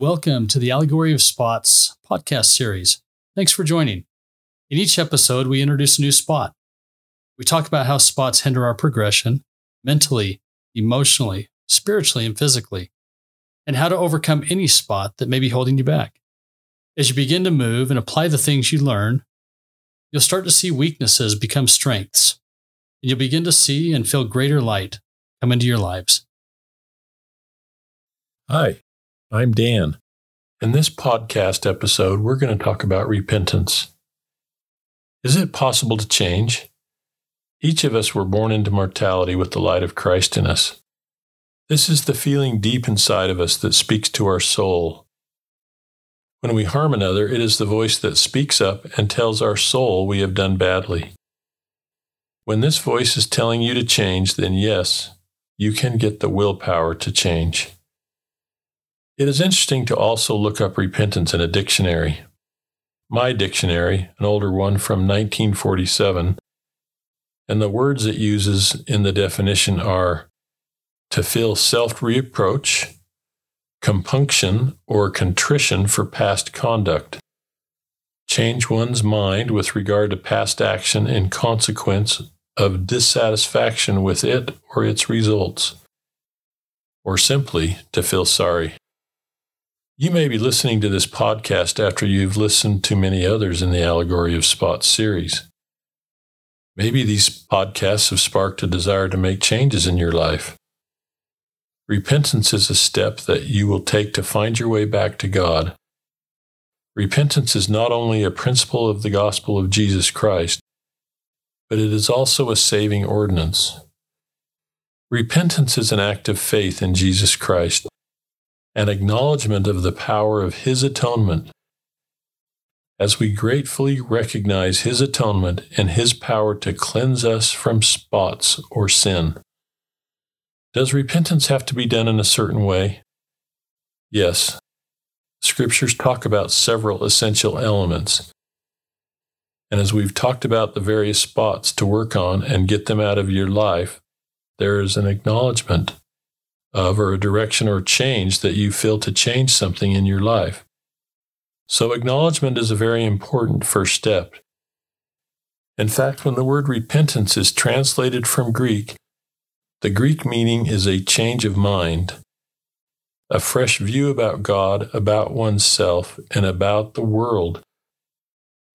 Welcome to the Allegory of Spots podcast series. Thanks for joining. In each episode, we introduce a new spot. We talk about how spots hinder our progression mentally, emotionally, spiritually, and physically, and how to overcome any spot that may be holding you back. As you begin to move and apply the things you learn, you'll start to see weaknesses become strengths, and you'll begin to see and feel greater light come into your lives. Hi. I'm Dan. In this podcast episode, we're going to talk about repentance. Is it possible to change? Each of us were born into mortality with the light of Christ in us. This is the feeling deep inside of us that speaks to our soul. When we harm another, it is the voice that speaks up and tells our soul we have done badly. When this voice is telling you to change, then yes, you can get the willpower to change. It is interesting to also look up repentance in a dictionary. My dictionary, an older one from 1947, and the words it uses in the definition are to feel self-reproach, compunction, or contrition for past conduct, change one's mind with regard to past action in consequence of dissatisfaction with it or its results, or simply to feel sorry. You may be listening to this podcast after you've listened to many others in the Allegory of Spots series. Maybe these podcasts have sparked a desire to make changes in your life. Repentance is a step that you will take to find your way back to God. Repentance is not only a principle of the gospel of Jesus Christ, but it is also a saving ordinance. Repentance is an act of faith in Jesus Christ, an acknowledgement of the power of His atonement. As we gratefully recognize His atonement and His power to cleanse us from spots or sin. Does repentance have to be done in a certain way? Yes. Scriptures talk about several essential elements. And as we've talked about the various spots to work on and get them out of your life, there is an acknowledgement of or a direction or change that you feel to change something in your life. So acknowledgement is a very important first step. In fact, when the word repentance is translated from Greek, the Greek meaning is a change of mind, a fresh view about God, about oneself, and about the world.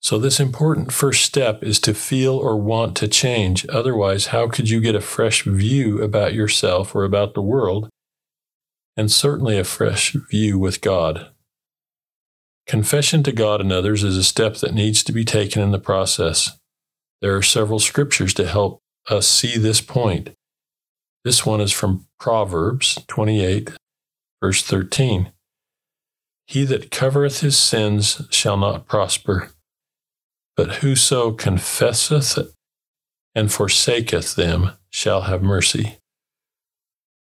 So this important first step is to feel or want to change. Otherwise, how could you get a fresh view about yourself or about the world, and certainly a fresh view with God? Confession to God and others is a step that needs to be taken in the process. There are several scriptures to help us see this point. This one is from Proverbs 28, verse 13. He that covereth his sins shall not prosper, but whoso confesseth and forsaketh them shall have mercy.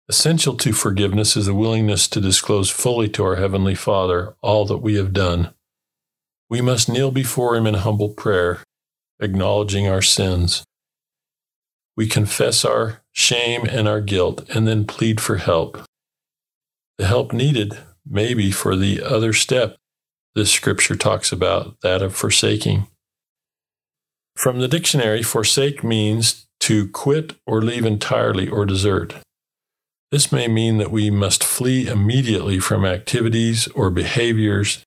Essential to forgiveness is the willingness to disclose fully to our Heavenly Father all that we have done. We must kneel before Him in humble prayer, acknowledging our sins. We confess our shame and our guilt, and then plead for help. The help needed may be for the other step this scripture talks about, that of forsaking. From the dictionary, forsake means to quit or leave entirely or desert. This may mean that we must flee immediately from activities or behaviors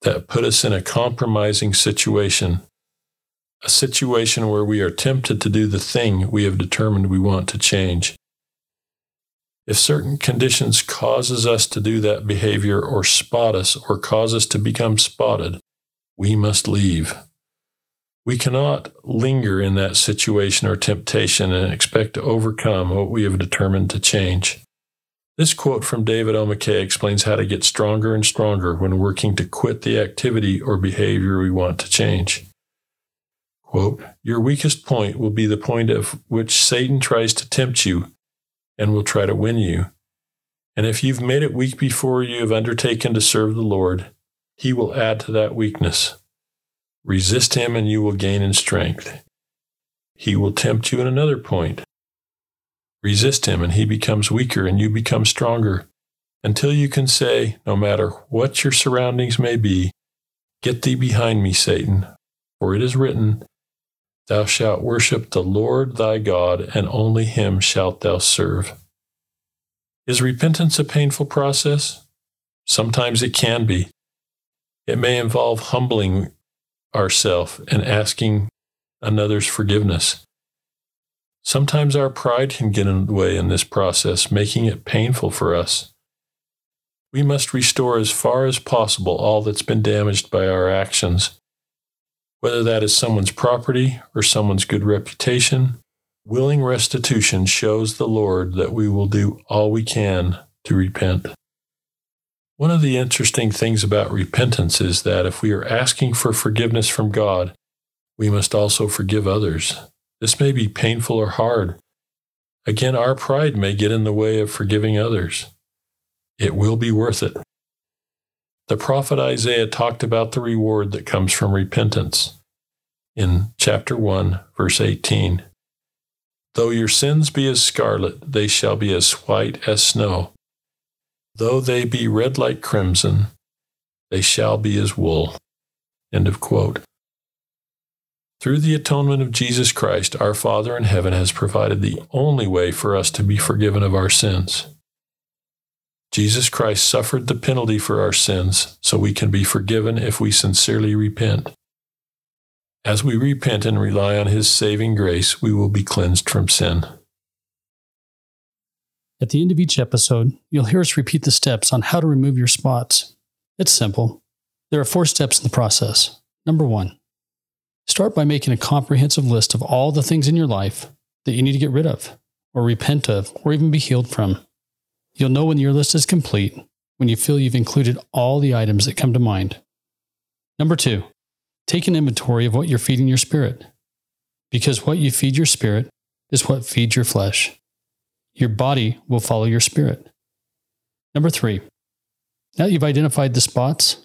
that put us in a compromising situation, a situation where we are tempted to do the thing we have determined we want to change. If certain conditions causes us to do that behavior or spot us or cause us to become spotted, we must leave. We cannot linger in that situation or temptation and expect to overcome what we have determined to change. This quote from David O. McKay explains how to get stronger and stronger when working to quit the activity or behavior we want to change. Quote, your weakest point will be the point at which Satan tries to tempt you and will try to win you. And if you've made it weak before you have undertaken to serve the Lord, He will add to that weakness. Resist him and you will gain in strength. He will tempt you at another point. Resist him and he becomes weaker and you become stronger. until you can say, no matter what your surroundings may be, "Get thee behind me, Satan, for it is written, Thou shalt worship the Lord thy God, and only him shalt thou serve." Is repentance a painful process? Sometimes it can be. It may involve humbling ourselves and asking another's forgiveness. Sometimes our pride can get in the way in this process, making it painful for us. We must restore as far as possible all that's been damaged by our actions, whether that is someone's property or someone's good reputation. Willing restitution shows the Lord that we will do all we can to repent. One of the interesting things about repentance is that if we are asking for forgiveness from God, we must also forgive others. This may be painful or hard. Again, our pride may get in the way of forgiving others. It will be worth it. The prophet Isaiah talked about the reward that comes from repentance in chapter 1, verse 18. "Though your sins be as scarlet, they shall be as white as snow. Though they be red like crimson, they shall be as wool." End of quote. Through the atonement of Jesus Christ, our Father in heaven has provided the only way for us to be forgiven of our sins. Jesus Christ suffered the penalty for our sins, so we can be forgiven if we sincerely repent. As we repent and rely on His saving grace, we will be cleansed from sin. At the end of each episode, you'll hear us repeat the steps on how to remove your spots. It's simple. There are 4 steps in the process. Number 1, start by making a comprehensive list of all the things in your life that you need to get rid of, or repent of, or even be healed from. You'll know when your list is complete when you feel you've included all the items that come to mind. Number 2, take an inventory of what you're feeding your spirit, because what you feed your spirit is what feeds your flesh. Your body will follow your spirit. Number 3, now that you've identified the spots,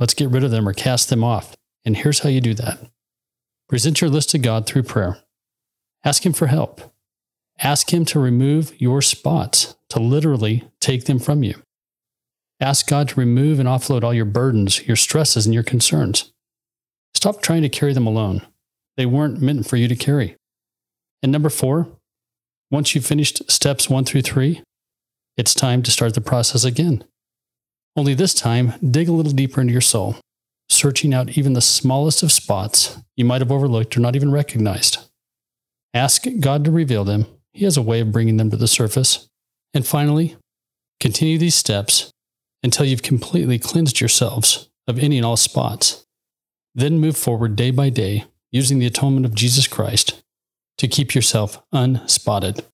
let's get rid of them or cast them off. And here's how you do that. Present your list to God through prayer. Ask Him for help. Ask Him to remove your spots, to literally take them from you. Ask God to remove and offload all your burdens, your stresses, and your concerns. Stop trying to carry them alone. They weren't meant for you to carry. And number 4, once you've finished steps 1 through 3, it's time to start the process again. Only this time, dig a little deeper into your soul, searching out even the smallest of spots you might have overlooked or not even recognized. Ask God to reveal them. He has a way of bringing them to the surface. And finally, continue these steps until you've completely cleansed yourselves of any and all spots. Then move forward day by day using the atonement of Jesus Christ to keep yourself unspotted.